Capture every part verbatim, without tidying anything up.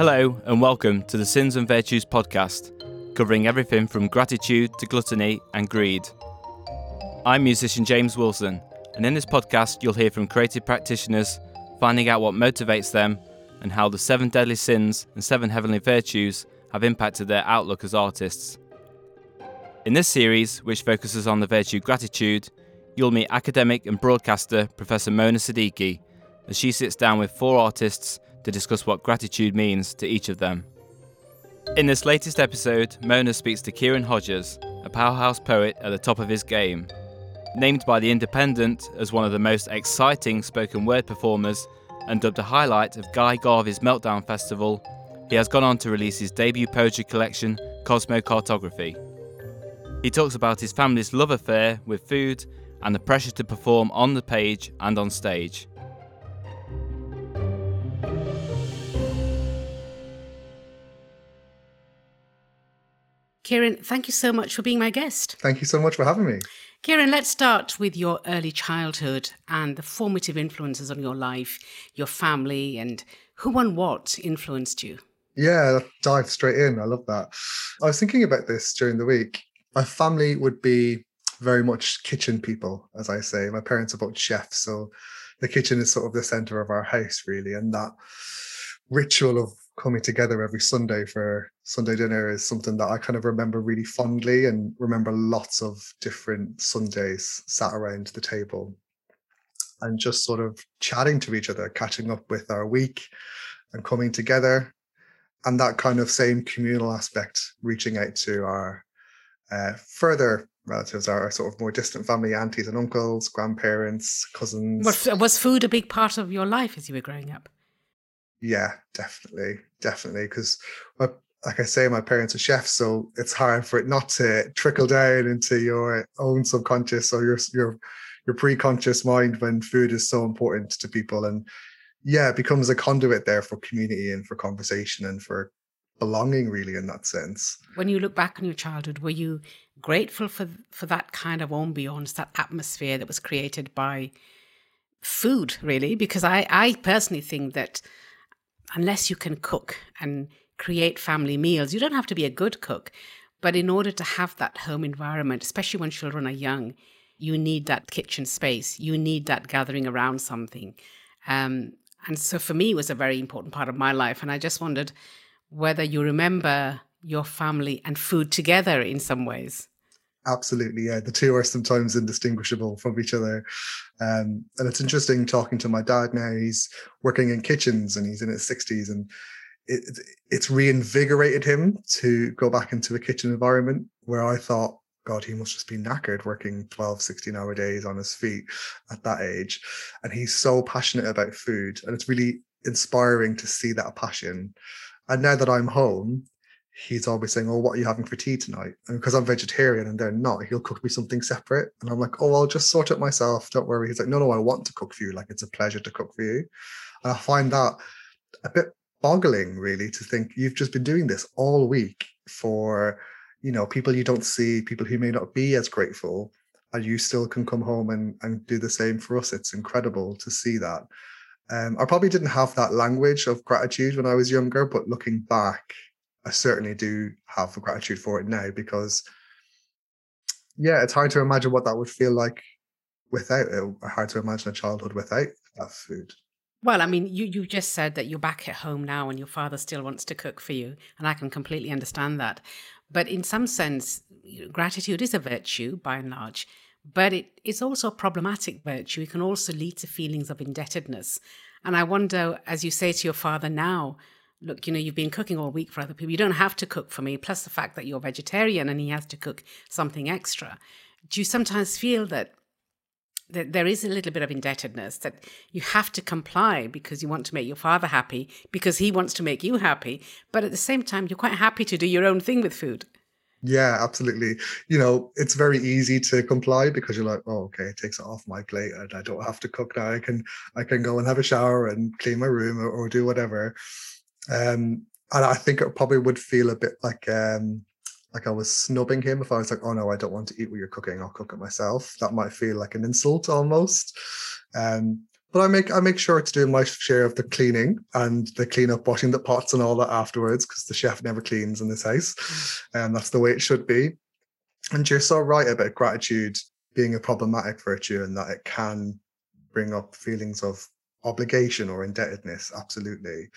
Hello and welcome to the Sins and Virtues podcast, covering everything from gratitude to gluttony and greed. I'm musician James Wilson, and in this podcast you'll hear from creative practitioners, finding out what motivates them and how the seven deadly sins and seven heavenly virtues have impacted their outlook as artists. In this series, which focuses on the virtue gratitude, you'll meet academic and broadcaster Professor Mona Siddiqui, as she sits down with four artists to discuss what gratitude means to each of them. In this latest episode, Mona speaks to Ciarán Hodgers, a powerhouse poet at the top of his game. Named by The Independent as one of the most exciting spoken word performers and dubbed a highlight of Guy Garvey's Meltdown Festival, he has gone on to release his debut poetry collection, Cosmo Cartography. He talks about his family's love affair with food and the pressure to perform on the page and on stage. Ciarán, thank you so much for being my guest. Thank you so much for having me. Ciarán, let's start with your early childhood and the formative influences on your life, your family, and who and what influenced you. Yeah, dive straight in. I love that. I was thinking about this during the week. My family would be very much kitchen people, as I say. My parents are both chefs, so the kitchen is sort of the centre of our house, really, and that ritual of coming together every Sunday for Sunday dinner is something that I kind of remember really fondly and remember lots of different Sundays sat around the table and just sort of chatting to each other, catching up with our week and coming together. And that kind of same communal aspect, reaching out to our uh, further relatives, our sort of more distant family, aunties and uncles, grandparents, cousins. Was food a big part of your life as you were growing up? Yeah, definitely, definitely. Because, like I say, my parents are chefs, so it's hard for it not to trickle down into your own subconscious or your your your pre-conscious mind when food is so important to people. And yeah, it becomes a conduit there for community and for conversation and for belonging, really, in that sense. When you look back on your childhood, were you grateful for for that kind of ambiance, that atmosphere that was created by food, really? Because I, I personally think that unless you can cook and create family meals, you don't have to be a good cook, but in order to have that home environment, especially when children are young, you need that kitchen space. You need that gathering around something. Um, and so for me, it was a very important part of my life. And I just wondered whether you remember your family and food together in some ways. Absolutely, yeah. The two are sometimes indistinguishable from each other. Um, and it's interesting talking to my dad now. He's working in kitchens and he's in his sixties, and it, it's reinvigorated him to go back into a kitchen environment, where I thought, God, he must just be knackered working twelve, sixteen hour days on his feet at that age. And he's so passionate about food, and it's really inspiring to see that passion. And now that I'm home, he's always saying, oh, what are you having for tea tonight? And because I'm vegetarian and they're not, he'll cook me something separate. And I'm like, oh, I'll just sort it myself. Don't worry. He's like, no, no, I want to cook for you. Like, it's a pleasure to cook for you. And I find that a bit boggling, really, to think you've just been doing this all week for, you know, people you don't see, people who may not be as grateful, and you still can come home and, and do the same for us. It's incredible to see that. Um, I probably didn't have that language of gratitude when I was younger, but looking back, I certainly do have gratitude for it now, because, yeah, it's hard to imagine what that would feel like without it. Hard to imagine a childhood without that food. Well, I mean, you, you just said that you're back at home now and your father still wants to cook for you, and I can completely understand that. But in some sense, gratitude is a virtue by and large, but it is also a problematic virtue. It can also lead to feelings of indebtedness. And I wonder, as you say to your father now, look, you know, you've been cooking all week for other people. You don't have to cook for me. Plus the fact that you're vegetarian and he has to cook something extra. Do you sometimes feel that, that there is a little bit of indebtedness, that you have to comply because you want to make your father happy, because he wants to make you happy, but at the same time, you're quite happy to do your own thing with food? Yeah, absolutely. You know, it's very easy to comply because you're like, oh, okay, it takes it off my plate and I don't have to cook now. I can, I can go and have a shower and clean my room or, or do whatever. Um, and I think it probably would feel a bit like um, like I was snubbing him if I was like, oh no, I don't want to eat what you're cooking, I'll cook it myself. That might feel like an insult almost. Um, But I make I make sure to do my share of the cleaning and the cleanup, washing the pots and all that afterwards, because the chef never cleans in this house. And that's the way it should be. And you're so right about gratitude being a problematic virtue, and that it can bring up feelings of obligation or indebtedness. Absolutely.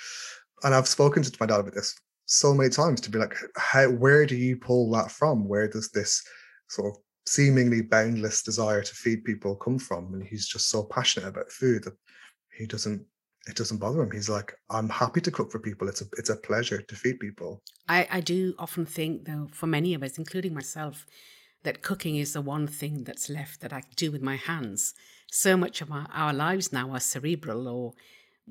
And I've spoken to my dad about this so many times, to be like, how, where do you pull that from? Where does this sort of seemingly boundless desire to feed people come from? And he's just so passionate about food that he doesn't, it doesn't bother him. He's like, I'm happy to cook for people. It's a, it's a pleasure to feed people. I, I do often think, though, for many of us, including myself, that cooking is the one thing that's left that I do with my hands. So much of our, our lives now are cerebral, or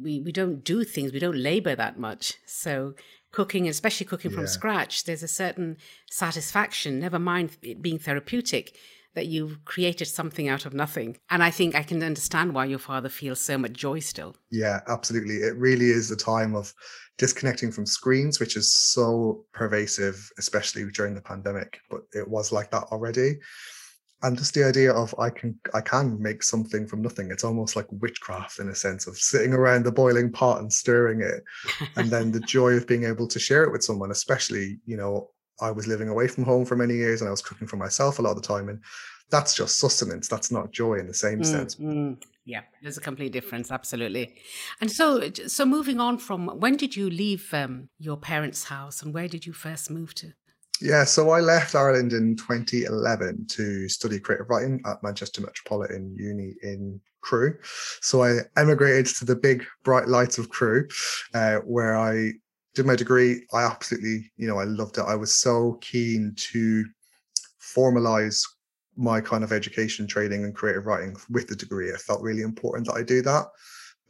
we, we don't do things, we don't labor that much. So cooking, especially cooking yeah. from scratch, there's a certain satisfaction, never mind it being therapeutic, that you've created something out of nothing. And I think I can understand why your father feels so much joy still. Yeah, absolutely. It really is a time of disconnecting from screens, which is so pervasive, especially during the pandemic, but it was like that already. And just the idea of I can I can make something from nothing. It's almost like witchcraft in a sense of sitting around the boiling pot and stirring it. And then the joy of being able to share it with someone, especially, you know, I was living away from home for many years and I was cooking for myself a lot of the time. And that's just sustenance. That's not joy in the same mm, sense. Mm, yeah, there's a complete difference. Absolutely. And so so moving on from, when did you leave um, your parents' house and where did you first move to? Yeah, so I left Ireland in twenty eleven to study creative writing at Manchester Metropolitan Uni in Crewe. So I emigrated to the big bright lights of Crewe, uh, where I did my degree. I absolutely, you know, I loved it. I was so keen to formalise my kind of education, training and creative writing with the degree. It felt really important that I do that.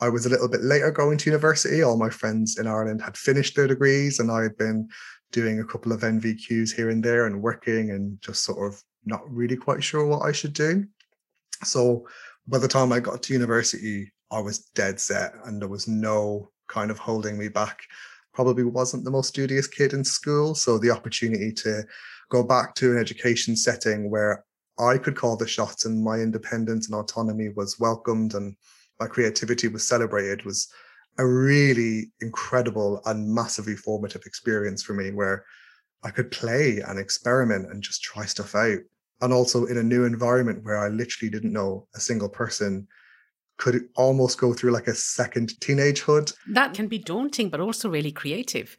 I was a little bit later going to university. All my friends in Ireland had finished their degrees and I had been doing a couple of N V Qs here and there and working and just sort of not really quite sure what I should do. So by the time I got to university, I was dead set and there was no kind of holding me back. Probably wasn't the most studious kid in school. So the opportunity to go back to an education setting where I could call the shots and my independence and autonomy was welcomed and my creativity was celebrated was a really incredible and massively formative experience for me, where I could play and experiment and just try stuff out. And also in a new environment where I literally didn't know a single person, could almost go through like a second teenagehood. That can be daunting, but also really creative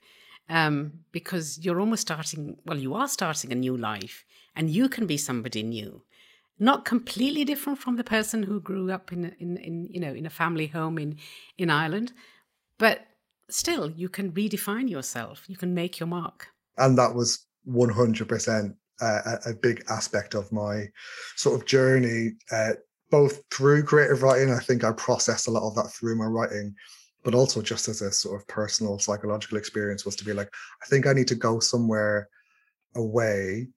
um, because you're almost starting, well, you are starting a new life and you can be somebody new. Not completely different from the person who grew up in, in, in you know, in a family home in, in Ireland, but still you can redefine yourself. You can make your mark. And that was one hundred percent a, a big aspect of my sort of journey, uh, both through creative writing. I think I processed a lot of that through my writing, but also just as a sort of personal psychological experience was to be like, I think I need to go somewhere away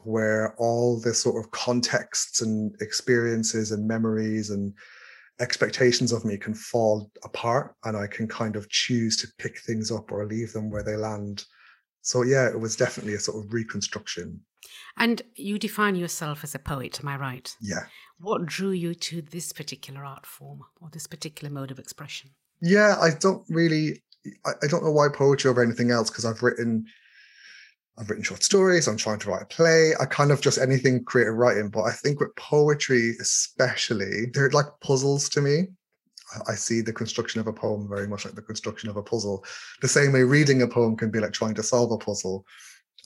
where all the sort of contexts and experiences and memories and expectations of me can fall apart and I can kind of choose to pick things up or leave them where they land. So yeah, it was definitely a sort of reconstruction. And you define yourself as a poet, am I right? Yeah. What drew you to this particular art form or this particular mode of expression? Yeah, I don't really, I don't know why poetry over anything else, because I've written I've written short stories, I'm trying to write a play, I kind of just anything creative writing, but I think with poetry especially, they're like puzzles to me. I see the construction of a poem very much like the construction of a puzzle. The same way reading a poem can be like trying to solve a puzzle.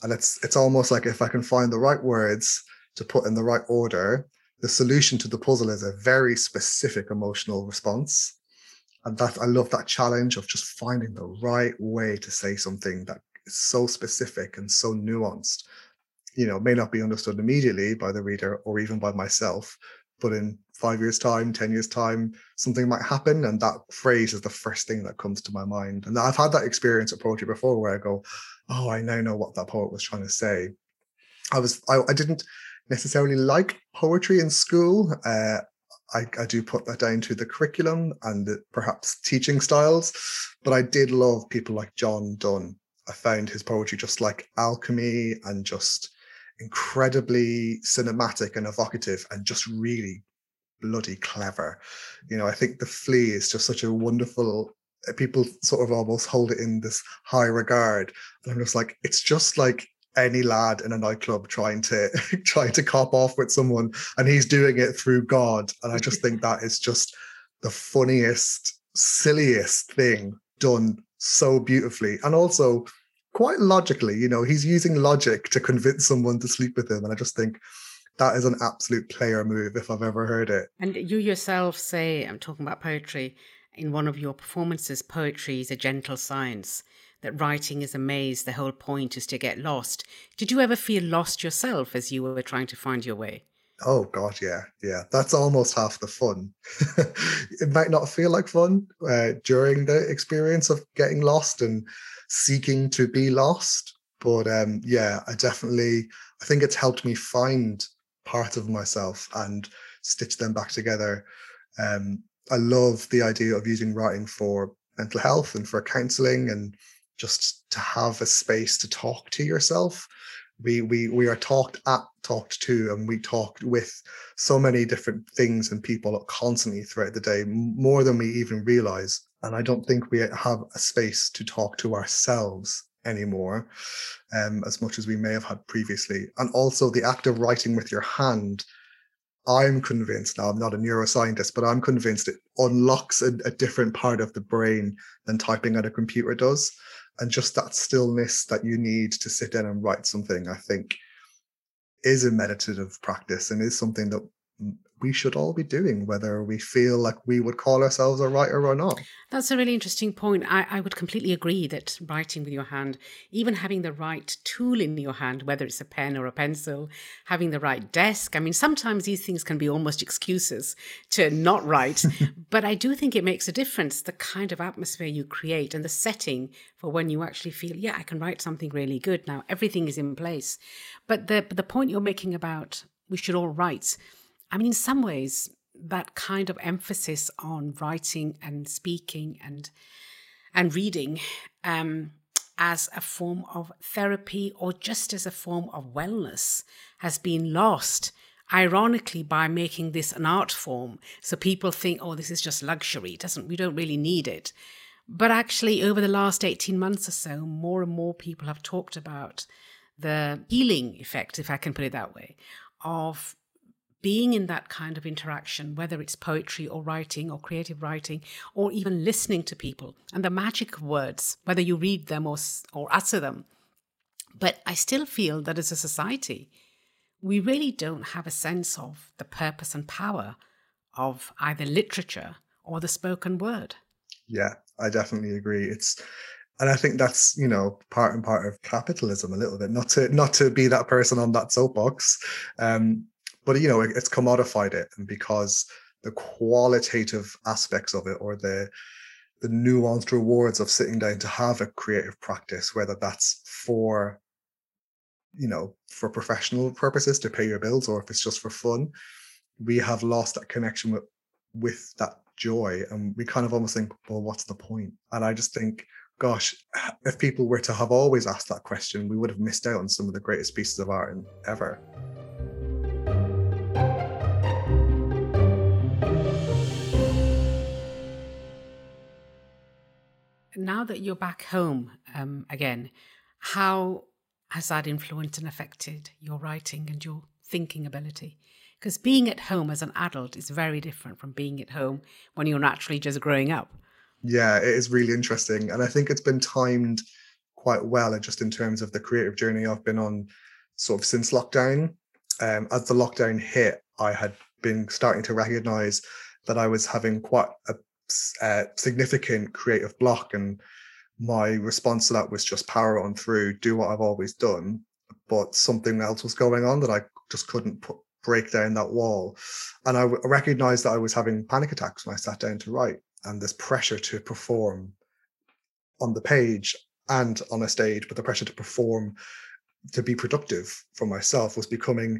And it's it's almost like if I can find the right words to put in the right order, the solution to the puzzle is a very specific emotional response. And that I love that challenge of just finding the right way to say something that it's so specific and so nuanced, you know, may not be understood immediately by the reader or even by myself, but in five years time, ten years time, something might happen. And that phrase is the first thing that comes to my mind. And I've had that experience of poetry before where I go, oh, I now know what that poet was trying to say. I was, I, I didn't necessarily like poetry in school. Uh, I, I do put that down to the curriculum and the, perhaps teaching styles, but I did love people like John Donne. I found his poetry just like alchemy and just incredibly cinematic and evocative and just really bloody clever. You know, I think The Flea is just such a wonderful, people sort of almost hold it in this high regard. And I'm just like, it's just like any lad in a nightclub trying to trying to cop off with someone, and he's doing it through God. And I just think that is just the funniest, silliest thing done so beautifully. And also quite logically, you know, he's using logic to convince someone to sleep with him. And I just think that is an absolute player move if I've ever heard it. And you yourself say, I'm talking about poetry, in one of your performances, poetry is a gentle science, that writing is a maze, the whole point is to get lost. Did you ever feel lost yourself as you were trying to find your way? Oh, God, yeah, yeah. That's almost half the fun. It might not feel like fun uh, during the experience of getting lost and seeking to be lost. But um, yeah, I definitely, I think it's helped me find parts of myself and stitch them back together. Um, I love the idea of using writing for mental health and for counselling, and just to have a space to talk to yourself. We we we are talked at, talked to, and we talked with so many different things and people constantly throughout the day, more than we even realise. And I don't think we have a space to talk to ourselves anymore, um, as much as we may have had previously. And also the act of writing with your hand, I'm convinced now, I'm not a neuroscientist, but I'm convinced it unlocks a, a different part of the brain than typing at a computer does. And just that stillness that you need to sit down and write something, I think, is a meditative practice and is something that we should all be doing, whether we feel like we would call ourselves a writer or not. That's a really interesting point. I, I would completely agree that writing with your hand, even having the right tool in your hand, whether it's a pen or a pencil, having the right desk. I mean, sometimes these things can be almost excuses to not write, but I do think it makes a difference, the kind of atmosphere you create and the setting for when you actually feel, yeah, I can write something really good now. Everything is in place. But the, the point you're making about we should all write, I mean, in some ways, that kind of emphasis on writing and speaking and and reading um, as a form of therapy or just as a form of wellness has been lost, ironically, by making this an art form. So people think, oh, this is just luxury. It doesn't, we don't really need it. But actually, over the last eighteen months or so, more and more people have talked about the healing effect, if I can put it that way, of being in that kind of interaction, whether it's poetry or writing or creative writing, or even listening to people and the magic of words, whether you read them or or utter them. But I still feel that as a society, we really don't have a sense of the purpose and power of either literature or the spoken word. Yeah, I definitely agree. It's, and I think that's, you know, part and part of capitalism a little bit, not to not to be that person on that soapbox. Um, But, you know, it's commodified it, and because the qualitative aspects of it, or the the nuanced rewards of sitting down to have a creative practice, whether that's for, you know, for professional purposes to pay your bills, or if it's just for fun, we have lost that connection with, with that joy. And we kind of almost think, well, what's the point? And I just think, gosh, if people were to have always asked that question, we would have missed out on some of the greatest pieces of art ever. Now that you're back home um, again, how has that influenced and affected your writing and your thinking ability? Because being at home as an adult is very different from being at home when you're naturally just growing up. Yeah, it is really interesting. And I think it's been timed quite well, just in terms of the creative journey I've been on sort of since lockdown. Um, as the lockdown hit, I had been starting to recognize that I was having quite a Uh, significant creative block, and my response to that was just power on through, do what I've always done. But something else was going on that I just couldn't put, break down that wall, and I w- recognized that I was having panic attacks when I sat down to write, and this pressure to perform on the page and on a stage, but the pressure to perform, to be productive for myself, was becoming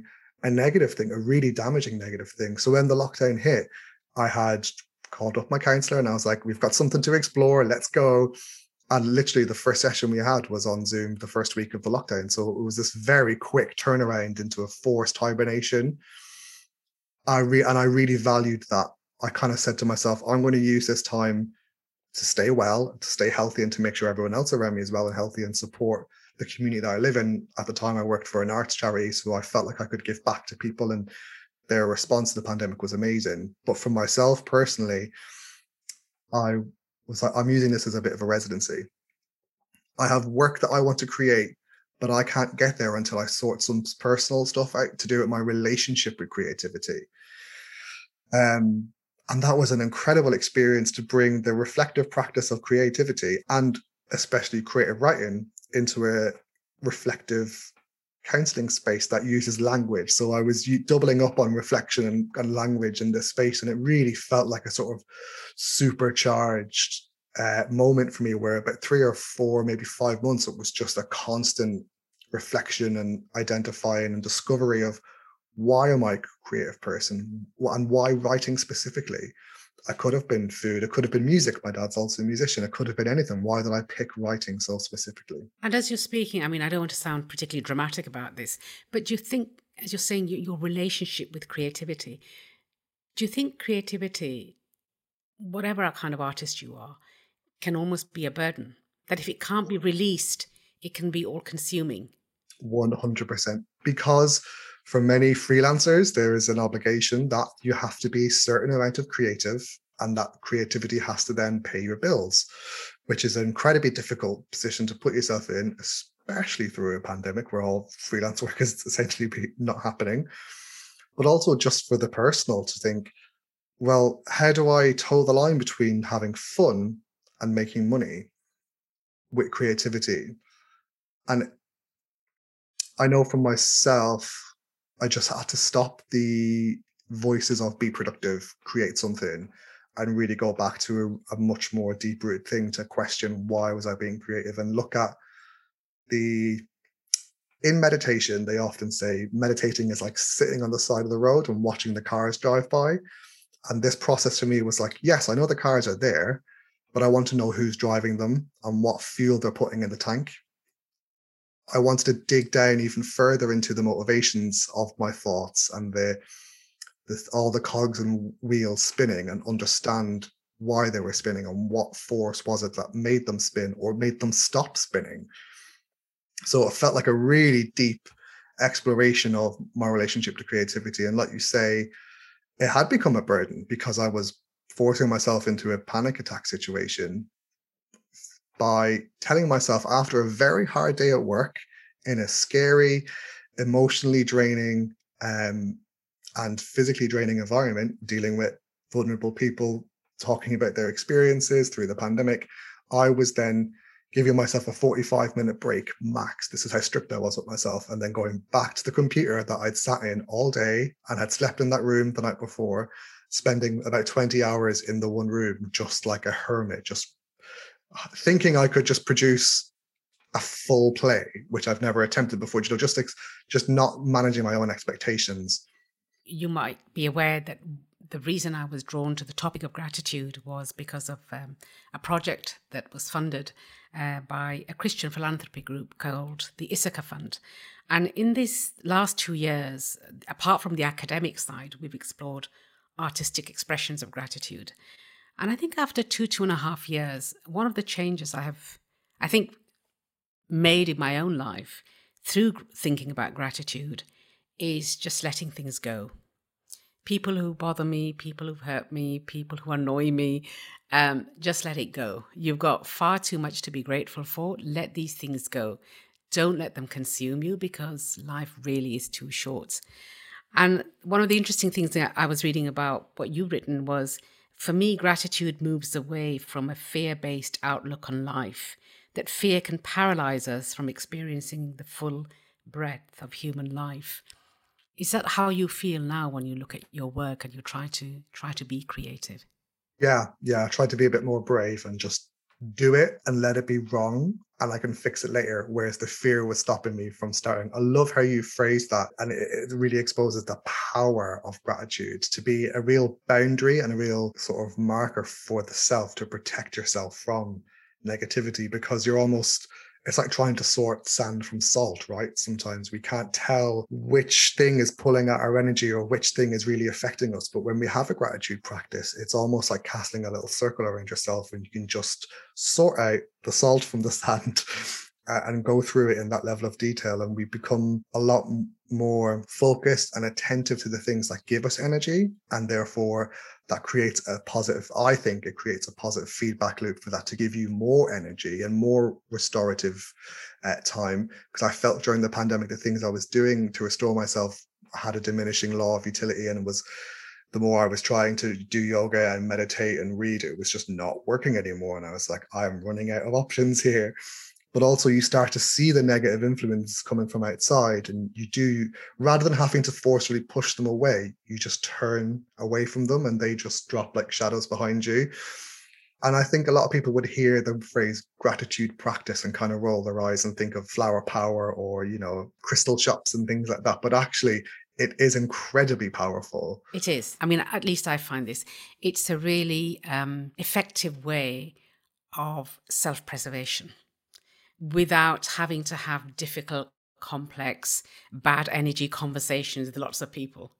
a negative thing, a really damaging negative thing. So when the lockdown hit, I had called up my counselor and I was like, we've got something to explore, let's go. And literally the first session we had was on Zoom the first week of the lockdown. So it was this very quick turnaround into a forced hibernation. I re- and I really valued that. I kind of said to myself, I'm going to use this time to stay well, to stay healthy, and to make sure everyone else around me is well and healthy, and support the community that I live in. At the time, I worked for an arts charity, so I felt like I could give back to people, and their response to the pandemic was amazing. But for myself personally, I was like, I'm using this as a bit of a residency. I have work that I want to create, but I can't get there until I sort some personal stuff out to do with my relationship with creativity. Um, and that was an incredible experience, to bring the reflective practice of creativity, and especially creative writing, into a reflective counseling space that uses language. So I was doubling up on reflection and, and language in this space. And it really felt like a sort of supercharged uh, moment for me, where about three or four, maybe five months, it was just a constant reflection and identifying and discovery of, why am I a creative person, and why writing specifically? I could have been food, it could have been music. My dad's also a musician. It could have been anything. Why did I pick writing so specifically? And as you're speaking, I mean, I don't want to sound particularly dramatic about this, but do you think, as you're saying, your relationship with creativity, do you think creativity, whatever kind of artist you are, can almost be a burden? That if it can't be released, it can be all-consuming? one hundred percent. Because for many freelancers, there is an obligation that you have to be a certain amount of creative, and that creativity has to then pay your bills, which is an incredibly difficult position to put yourself in, especially through a pandemic where all freelance work is essentially not happening. But also just for the personal, to think, well, how do I toe the line between having fun and making money with creativity? And I know for myself, I just had to stop the voices of be productive, create something, and really go back to a, a much more deep-rooted thing, to question, why was I being creative, and look at the, in meditation, they often say meditating is like sitting on the side of the road and watching the cars drive by. And this process for me was like, yes, I know the cars are there, but I want to know who's driving them and what fuel they're putting in the tank. I wanted to dig down even further into the motivations of my thoughts and the, the all the cogs and wheels spinning, and understand why they were spinning and what force was it that made them spin or made them stop spinning. So it felt like a really deep exploration of my relationship to creativity. And like you say, it had become a burden because I was forcing myself into a panic attack situation by telling myself, after a very hard day at work in a scary, emotionally draining um, and physically draining environment, dealing with vulnerable people, talking about their experiences through the pandemic, I was then giving myself a forty-five minute break max. This is how strict I was with myself. And then going back to the computer that I'd sat in all day and had slept in that room the night before, spending about twenty hours in the one room, just like a hermit, just thinking I could just produce a full play, which I've never attempted before, you know, just ex- just not managing my own expectations. You might be aware that the reason I was drawn to the topic of gratitude was because of um, a project that was funded uh, by a Christian philanthropy group called the Isaka Fund. And in these last two years, apart from the academic side, we've explored artistic expressions of gratitude. And I think after two, two and a half years, one of the changes I have, I think, made in my own life through thinking about gratitude is just letting things go. People who bother me, people who hurt me, people who annoy me, um, just let it go. You've got far too much to be grateful for. Let these things go. Don't let them consume you, because life really is too short. And one of the interesting things that I was reading about what you've written was, for me, gratitude moves away from a fear-based outlook on life, that fear can paralyze us from experiencing the full breadth of human life. Is that how you feel now when you look at your work and you try to try to be creative? Yeah, yeah. I try to be a bit more brave and just do it and let it be wrong, and I can fix it later, whereas the fear was stopping me from starting. I love how you phrased that, and it really exposes the power of gratitude to be a real boundary and a real sort of marker for the self, to protect yourself from negativity, because you're almost, It's like trying to sort sand from salt, right? Sometimes we can't tell which thing is pulling at our energy or which thing is really affecting us. But when we have a gratitude practice, it's almost like casting a little circle around yourself, and you can just sort out the salt from the sand and go through it in that level of detail. And we become a lot more focused and attentive to the things that give us energy. And therefore, that creates a positive, I think it creates a positive feedback loop for that to give you more energy and more restorative uh, time. Because I felt during the pandemic, the things I was doing to restore myself had a diminishing law of utility, and it was the more I was trying to do yoga and meditate and read, it was just not working anymore. And I was like, I'm running out of options here. But also you start to see the negative influences coming from outside, and you do, rather than having to forcefully push them away, you just turn away from them and they just drop like shadows behind you. And I think a lot of people would hear the phrase gratitude practice and kind of roll their eyes and think of flower power or, you know, crystal shops and things like that. But actually it is incredibly powerful. It is. I mean, at least I find this. It's a really um, effective way of self-preservation, without having to have difficult, complex, bad energy conversations with lots of people.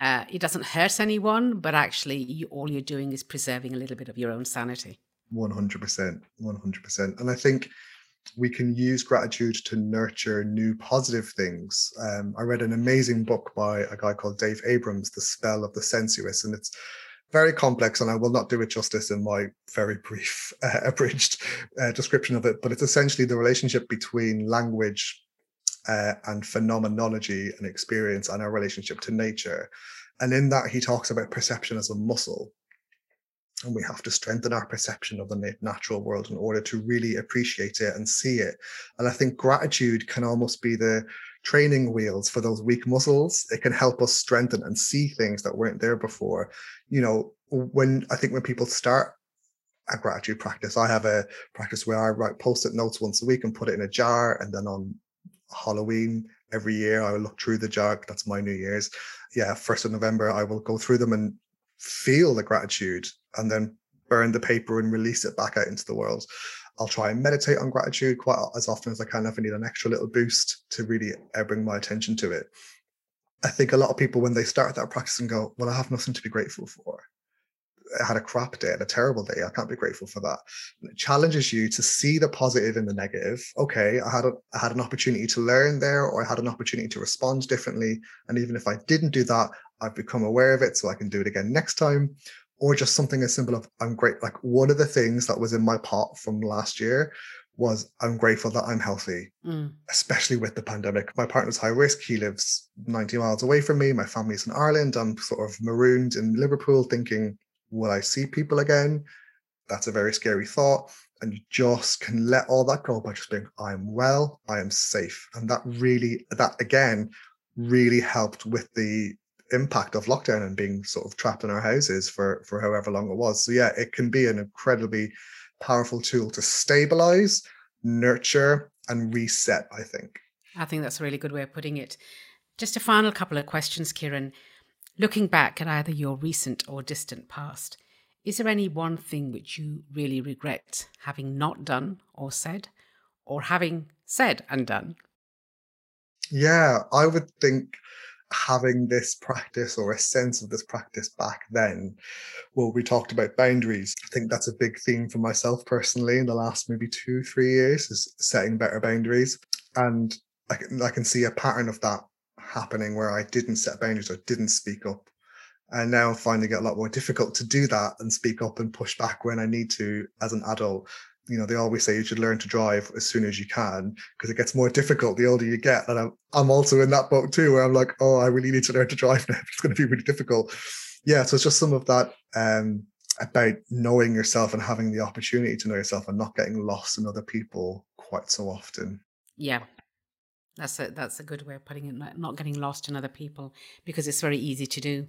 Uh, it doesn't hurt anyone, but actually you, all you're doing is preserving a little bit of your own sanity. one hundred percent, one hundred percent. And I think we can use gratitude to nurture new positive things. Um, I read an amazing book by a guy called Dave Abrams, The Spell of the Sensuous, and it's very complex, and I will not do it justice in my very brief uh, abridged uh, description of it, but it's essentially the relationship between language uh, and phenomenology and experience and our relationship to nature. And in that, he talks about perception as a muscle, and we have to strengthen our perception of the natural world in order to really appreciate it and see it. And I think gratitude can almost be the training wheels for those weak muscles. It can help us strengthen and see things that weren't there before. You know, when I think when people start a gratitude practice, I have a practice where I write post-it notes once a week and put it in a jar. And then on Halloween every year, I will look through the jar. That's my New Year's. Yeah, first of November, I will go through them and feel the gratitude, and then burn the paper and release it back out into the world. I'll try and meditate on gratitude quite as often as I can if I need an extra little boost to really bring my attention to it. I think a lot of people, when they start that practice and go, well, I have nothing to be grateful for. I had a crap day and a terrible day. I can't be grateful for that. And it challenges you to see the positive in the negative. Okay, I had a, I had an opportunity to learn there, or I had an opportunity to respond differently. And even if I didn't do that, I've become aware of it so I can do it again next time. Or just something as simple as I'm great. Like one of the things that was in my pot from last year was I'm grateful that I'm healthy, mm. especially with the pandemic. My partner's high risk. He lives ninety miles away from me. My family's in Ireland. I'm sort of marooned in Liverpool thinking, will I see people again? That's a very scary thought. And you just can let all that go by just being, I'm well, I am safe. And that really, that again, really helped with the impact of lockdown and being sort of trapped in our houses for for however long it was. So yeah, it can be an incredibly powerful tool to stabilize, nurture, and reset, I think. I think that's a really good way of putting it. Just a final couple of questions, Ciarán. Looking back at either your recent or distant past, is there any one thing which you really regret having not done or said, or having said and done? Yeah, I would think having this practice or a sense of this practice back then. Well, we talked about boundaries. I think that's a big theme for myself personally in the last maybe two, three years is setting better boundaries. And I can, I can see a pattern of that happening where I didn't set boundaries or didn't speak up. And now I'm finding it a lot more difficult to do that and speak up and push back when I need to as an adult. You know, they always say you should learn to drive as soon as you can because it gets more difficult the older you get. And I'm, I'm also in that boat too, where I'm like, oh, I really need to learn to drive now. It's going to be really difficult. Yeah. So it's just some of that um, about knowing yourself and having the opportunity to know yourself and not getting lost in other people quite so often. Yeah. That's a, that's a good way of putting it, not getting lost in other people, because it's very easy to do.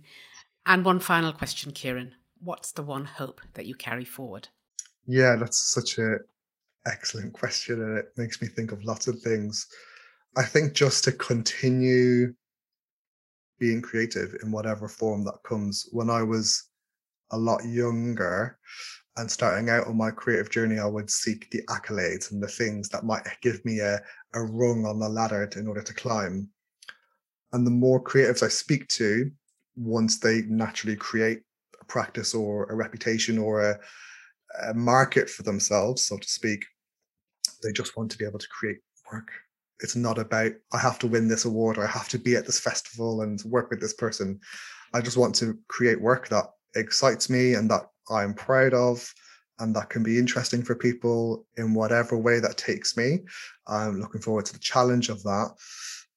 And one final question, Ciarán, what's the one hope that you carry forward? Yeah, that's such an excellent question, and it makes me think of lots of things. I think just to continue being creative in whatever form that comes. When I was a lot younger, and starting out on my creative journey, I would seek the accolades and the things that might give me a, a rung on the ladder in order to climb. And the more creatives I speak to, once they naturally create a practice or a reputation or a, a market for themselves, so to speak, they just want to be able to create work. It's not about, I have to win this award or I have to be at this festival and work with this person. I just want to create work that excites me and that I'm proud of and that can be interesting for people in whatever way that takes me. I'm looking forward to the challenge of that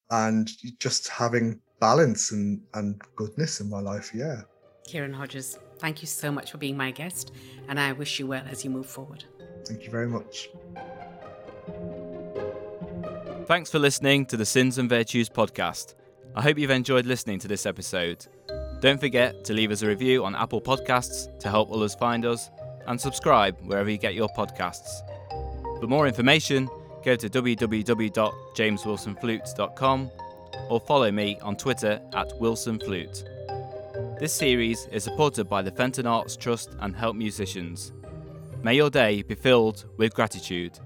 and just having balance and, and goodness in my life, yeah. Ciarán Hodgers, thank you so much for being my guest and I wish you well as you move forward. Thank you very much. Thanks for listening to the Sins and Virtues podcast. I hope you've enjoyed listening to this episode. Don't forget to leave us a review on Apple Podcasts to help others find us and subscribe wherever you get your podcasts. For more information, go to w w w dot james wilson flute dot com or follow me on Twitter at Wilson Flute. This series is supported by the Fenton Arts Trust and Help Musicians. May your day be filled with gratitude.